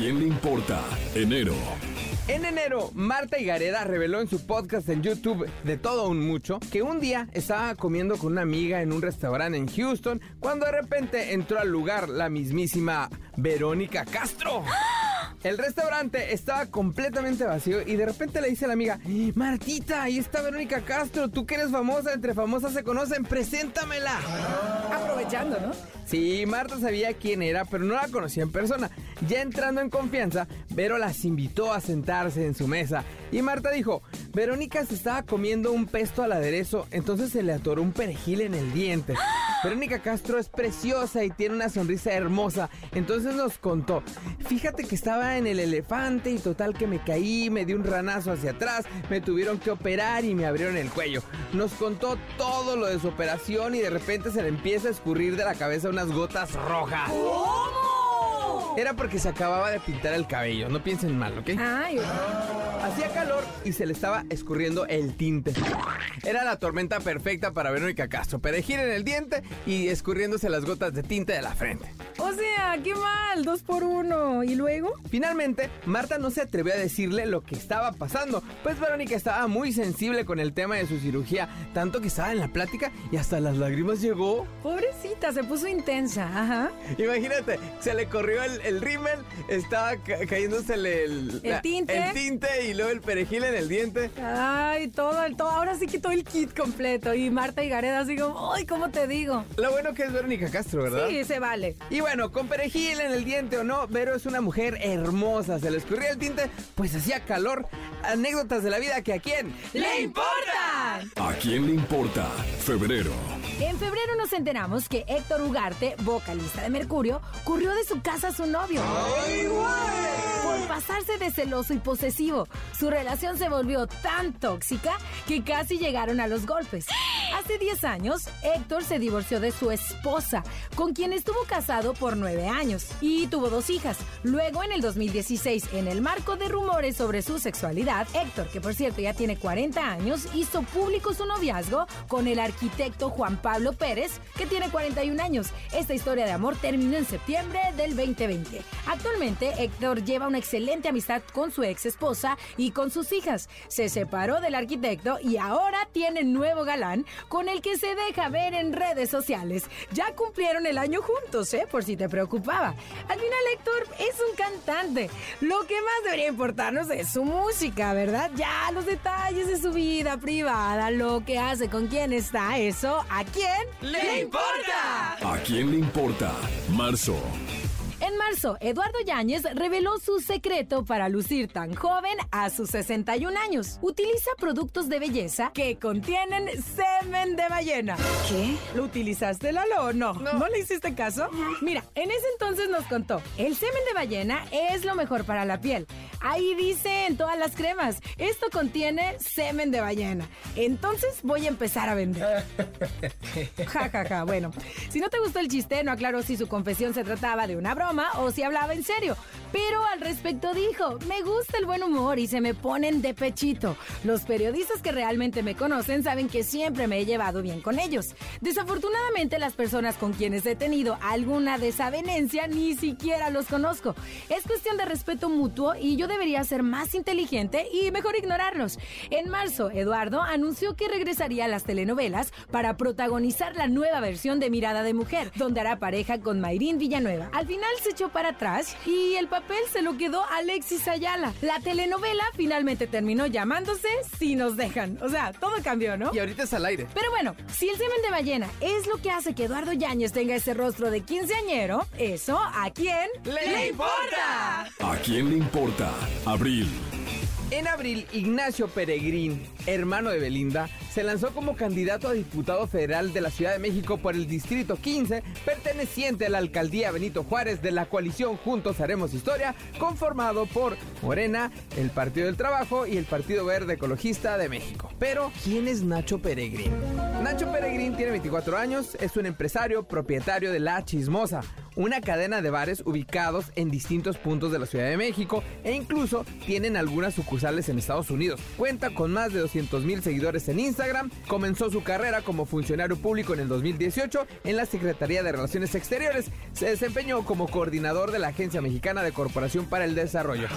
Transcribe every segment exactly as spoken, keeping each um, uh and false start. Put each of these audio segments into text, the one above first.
quién le importa? Enero. En enero, Marta Higareda reveló en su podcast en YouTube De Todo un Mucho que un día estaba comiendo con una amiga en un restaurante en Houston cuando de repente entró al lugar la mismísima Verónica Castro. El restaurante estaba completamente vacío y de repente le dice a la amiga: Martita, ahí está Verónica Castro, tú que eres famosa, entre famosas se conocen, preséntamela. Aprovechando, ¿no? Sí, Marta sabía quién era, pero no la conocía en persona. Ya entrando en confianza, Vero las invitó a sentarse en su mesa y Marta dijo: Verónica se estaba comiendo un pesto al aderezo, entonces se le atoró un perejil en el diente. Verónica Castro es preciosa y tiene una sonrisa hermosa, entonces nos contó: fíjate que estaba en el elefante y total que me caí, me di un ranazo hacia atrás, me tuvieron que operar y me abrieron el cuello. Nos contó todo lo de su operación y de repente se le empieza a escurrir de la cabeza unas gotas rojas. ¿Cómo? Era porque se acababa de pintar el cabello, no piensen mal, ¿ok? Ay, hacía calor y se le estaba escurriendo el tinte. Era la tormenta perfecta para Verónica Castro. Perejil en el diente y escurriéndose las gotas de tinte de la frente. O sea, qué mal, dos por uno. ¿Y luego? Finalmente, Marta no se atrevió a decirle lo que estaba pasando, pues Verónica estaba muy sensible con el tema de su cirugía, tanto que estaba en la plática y hasta las lágrimas llegó. Pobrecita, se puso intensa. Ajá. Imagínate, se le corrió el, el rímel, estaba ca cayéndosele el, el, la, tinte. el tinte y... Y luego el perejil en el diente. Ay, todo, el todo. Ahora sí que todo el kit completo. Y Marta Higareda así como, ay, ¿cómo te digo? Lo bueno que es Verónica Castro, ¿verdad? Sí, se vale. Y bueno, con perejil en el diente o no, Vero es una mujer hermosa. Se le escurría el tinte, pues hacía calor. Anécdotas de la vida que a quién le importa. ¿A quién le importa? Febrero. En febrero nos enteramos que Héctor Ugarte, vocalista de Mercurio, corrió de su casa a su novio. ¡Ay, güey! Por pasarse de celoso y posesivo. Su relación se volvió tan tóxica que casi llegaron a los golpes. Hace diez años, Héctor se divorció de su esposa, con quien estuvo casado por nueve años, y tuvo dos hijas. Luego, en el dos mil dieciséis, en el marco de rumores sobre su sexualidad, Héctor, que por cierto ya tiene cuarenta años, hizo público su noviazgo con el arquitecto Juan Pablo Pérez, que tiene cuarenta y un años. Esta historia de amor terminó en septiembre del veinte veinte. Actualmente, Héctor lleva una excelente amistad con su ex esposa y con sus hijas. Se separó del arquitecto y ahora tiene nuevo galán, con el que se deja ver en redes sociales. Ya cumplieron el año juntos, ¿eh? Por si te preocupaba. Al final, Héctor es un cantante. Lo que más debería importarnos es su música, ¿verdad? Ya los detalles de su vida privada, lo que hace, con quién está, eso, ¿a quién le importa? ¿A quién le importa? Marzo. En marzo, Eduardo Yáñez reveló su secreto para lucir tan joven a sus sesenta y un años. Utiliza productos de belleza que contienen semen de ballena. ¿Qué? ¿Lo utilizaste, Lalo, o no? no? ¿No le hiciste caso? Mira, en ese entonces nos contó: el semen de ballena es lo mejor para la piel. Ahí dice en todas las cremas, esto contiene semen de ballena. Entonces voy a empezar a vender. Ja, ja, ja. Bueno, si no te gustó el chiste, no aclaró si su confesión se trataba de una broma o si hablaba en serio, pero al respecto dijo: me gusta el buen humor y se me ponen de pechito. Los periodistas que realmente me conocen saben que siempre me he llevado bien con ellos. Desafortunadamente, las personas con quienes he tenido alguna desavenencia ni siquiera los conozco. Es cuestión de respeto mutuo y yo debería ser más inteligente y mejor ignorarlos. En marzo, Eduardo anunció que regresaría a las telenovelas para protagonizar la nueva versión de Mirada de Mujer, donde hará pareja con Mayrin Villanueva. Al final se echó para atrás y el papel se lo quedó Alexis Ayala. La telenovela finalmente terminó llamándose Si nos dejan. O sea, todo cambió, ¿no? Y ahorita es al aire. Pero bueno, si el semen de ballena es lo que hace que Eduardo Yáñez tenga ese rostro de quinceañero, eso, ¿a quién le, le importa? ¿A quién le importa? Abril. En abril, Ignacio Peregrín, hermano de Belinda, se lanzó como candidato a diputado federal de la Ciudad de México por el Distrito quince, perteneciente a la alcaldía Benito Juárez de la coalición Juntos Haremos Historia, conformado por Morena, el Partido del Trabajo y el Partido Verde Ecologista de México. Pero, ¿quién es Nacho Peregrín? Nacho Peregrín tiene veinticuatro años, es un empresario propietario de La Chismosa, una cadena de bares ubicados en distintos puntos de la Ciudad de México e incluso tienen algunas sucursales en Estados Unidos. Cuenta con más de doscientos mil seguidores en Instagram, comenzó su carrera como funcionario público en el dos mil dieciocho en la Secretaría de Relaciones Exteriores, se desempeñó como coordinador de la Agencia Mexicana de Cooperación para el Desarrollo.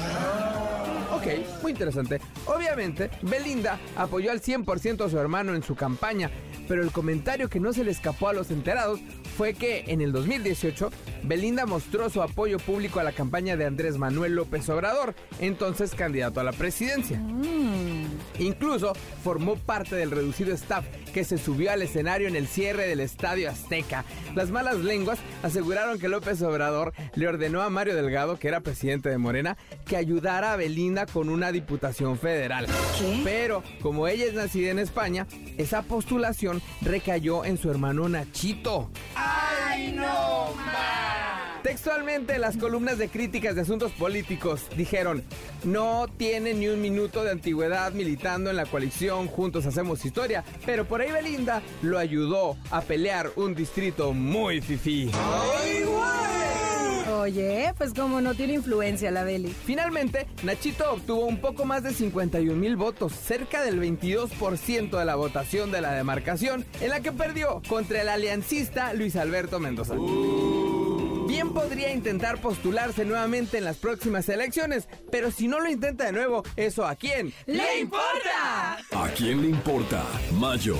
Ok, muy interesante. Obviamente, Belinda apoyó al cien por ciento a su hermano en su campaña, pero el comentario que no se le escapó a los enterados fue que en el dos mil dieciocho Belinda mostró su apoyo público a la campaña de Andrés Manuel López Obrador, entonces candidato a la presidencia. Mm. Incluso formó parte del reducido staff que se subió al escenario en el cierre del Estadio Azteca. Las malas lenguas aseguraron que López Obrador le ordenó a Mario Delgado, que era presidente de Morena, que ayudara a Belinda con una diputación federal. ¿Qué? Pero como ella es nacida en España, esa postulación recayó en su hermano Nachito. ¡Ay, no más! Textualmente, las columnas de críticas de asuntos políticos dijeron: no tiene ni un minuto de antigüedad militando en la coalición Juntos Hacemos Historia, pero por ahí Belinda lo ayudó a pelear un distrito muy fifí. ¡Ay, güey! Oye, pues como no tiene influencia la Beli. Finalmente, Nachito obtuvo un poco más de cincuenta y un mil votos, cerca del veintidós por ciento de la votación de la demarcación, en la que perdió contra el aliancista Luis Alberto Mendoza. Uh. Bien podría intentar postularse nuevamente en las próximas elecciones, pero si no lo intenta de nuevo, ¿eso a quién le importa? ¿A quién le importa? Mayo.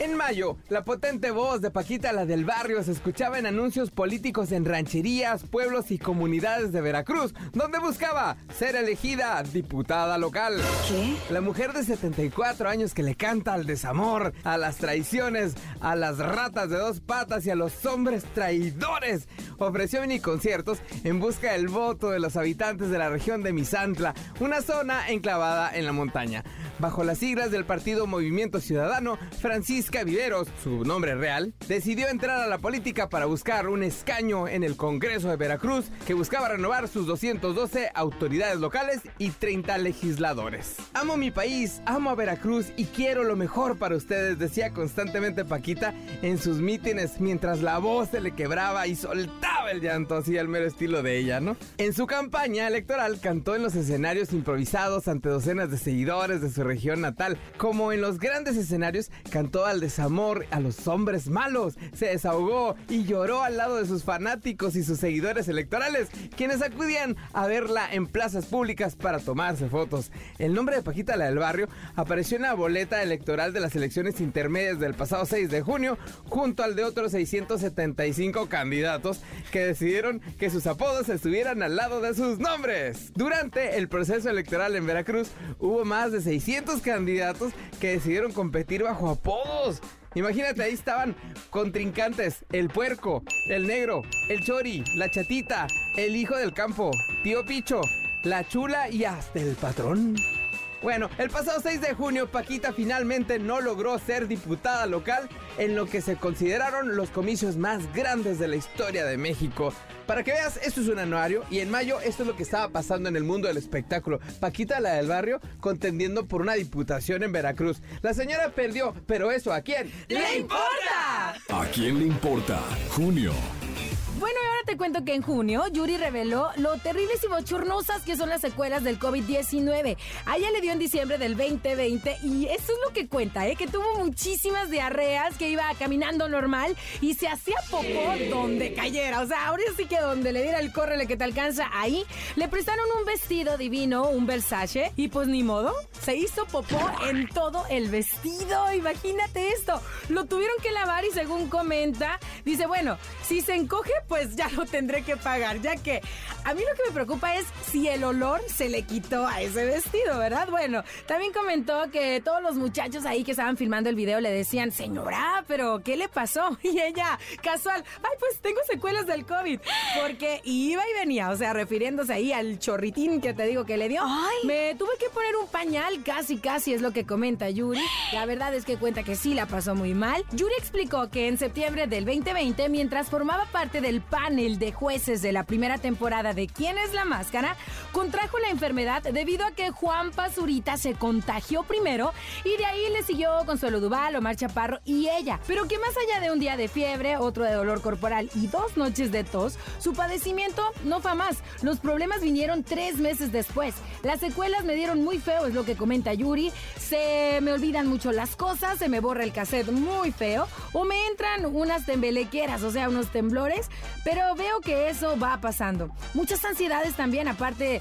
En mayo, la potente voz de Paquita la del Barrio se escuchaba en anuncios políticos en rancherías, pueblos y comunidades de Veracruz, donde buscaba ser elegida diputada local. ¿Qué? La mujer de setenta y cuatro años que le canta al desamor, a las traiciones, a las ratas de dos patas y a los hombres traidores, ofreció mini conciertos en busca del voto de los habitantes de la región de Misantla, una zona enclavada en la montaña. Bajo las siglas del partido Movimiento Ciudadano, Francisca Viveros, su nombre real, decidió entrar a la política para buscar un escaño en el Congreso de Veracruz, que buscaba renovar sus doscientas doce autoridades locales y treinta legisladores. Amo mi país, amo a Veracruz y quiero lo mejor para ustedes, decía constantemente Paquita en sus mítines, mientras la voz se le quebraba y soltaba el llanto, así al mero estilo de ella, ¿no? En su campaña electoral cantó en los escenarios improvisados ante docenas de seguidores de su región natal. Como en los grandes escenarios, cantó al desamor, a los hombres malos, se desahogó y lloró al lado de sus fanáticos y sus seguidores electorales, quienes acudían a verla en plazas públicas para tomarse fotos. El nombre de Paquita la del Barrio apareció en la boleta electoral de las elecciones intermedias del pasado seis de junio, junto al de otros seiscientos setenta y cinco candidatos que decidieron que sus apodos estuvieran al lado de sus nombres. Durante el proceso electoral en Veracruz hubo más de seiscientos candidatos que decidieron competir bajo apodos. Imagínate, ahí estaban contrincantes: el puerco, el negro, el chori, la chatita, el hijo del campo, tío Picho, la chula y hasta el patrón. Bueno, el pasado seis de junio, Paquita finalmente no logró ser diputada local en lo que se consideraron los comicios más grandes de la historia de México. Para que veas, esto es un anuario y en mayo esto es lo que estaba pasando en el mundo del espectáculo. Paquita la del Barrio contendiendo por una diputación en Veracruz. La señora perdió, pero eso, ¿a quién le importa? ¿A quién le importa? Junio. Bueno, y ahora te cuento que en junio Yuri reveló lo terribles y bochornosas que son las secuelas del COVID diecinueve. A ella le dio en diciembre del veinte veinte y eso es lo que cuenta, ¿eh? Que tuvo muchísimas diarreas, que iba caminando normal y se hacía popó donde cayera. O sea, ahora sí que donde le diera el córrele que te alcanza, ahí le prestaron un vestido divino, un Versace, y pues ni modo, se hizo popó en todo el vestido. Imagínate esto, lo tuvieron que lavar y según comenta, dice, bueno, si se encoge, pues ya lo tendré que pagar, ya que a mí lo que me preocupa es si el olor se le quitó a ese vestido, ¿verdad? Bueno, también comentó que todos los muchachos ahí que estaban filmando el video le decían, señora, ¿pero qué le pasó? Y ella, casual, ay, pues tengo secuelas del COVID, porque iba y venía, o sea, refiriéndose ahí al chorritín que te digo que le dio. Ay. Me tuve que poner un pañal, casi, casi es lo que comenta Yuri. La verdad es que cuenta que sí la pasó muy mal. Yuri explicó que en septiembre del veinte veinte, mientras formaba parte del panel de jueces de la primera temporada de ¿Quién es la máscara?, contrajo la enfermedad debido a que Juan Pazurita se contagió primero y de ahí le siguió Consuelo Duval, Omar Chaparro y ella. Pero que más allá de un día de fiebre, otro de dolor corporal y dos noches de tos, su padecimiento no fue más. Los problemas vinieron tres meses después. Las secuelas me dieron muy feo, es lo que comenta Yuri. Se me olvidan mucho las cosas, se me borra el cassette muy feo o me entran unas tembelequeras, o sea, unos temblores, pero veo que eso va pasando. Muchas ansiedades también, aparte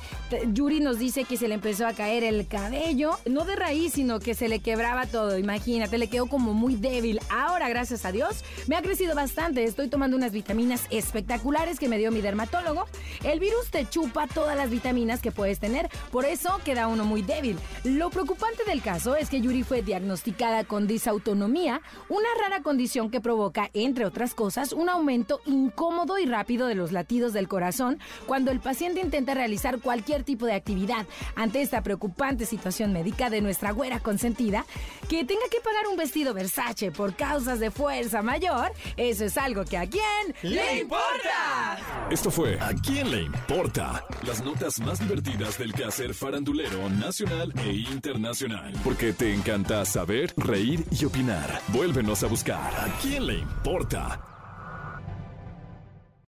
Yuri nos dice que se le empezó a caer el cabello, no de raíz, sino que se le quebraba todo, imagínate, le quedó como muy débil. Ahora, gracias a Dios, me ha crecido bastante, estoy tomando unas vitaminas espectaculares que me dio mi dermatólogo. El virus te chupa todas las vitaminas que puedes tener, por eso queda uno muy débil. Lo preocupante del caso es que Yuri fue diagnosticada con disautonomía, una rara condición que provoca, entre otras cosas, un aumento incómodo y rápido de los latidos del corazón cuando el paciente intenta realizar cualquier tipo de actividad. Ante esta preocupante situación médica de nuestra güera consentida, que tenga que pagar un vestido Versace por causas de fuerza mayor, eso es algo que ¿a quién le importa? Esto fue ¿A quién le importa? Las notas más divertidas del quehacer farandulero nacional e internacional. Porque te encanta saber, reír y opinar. Vuélvenos a buscar ¿A quién le importa?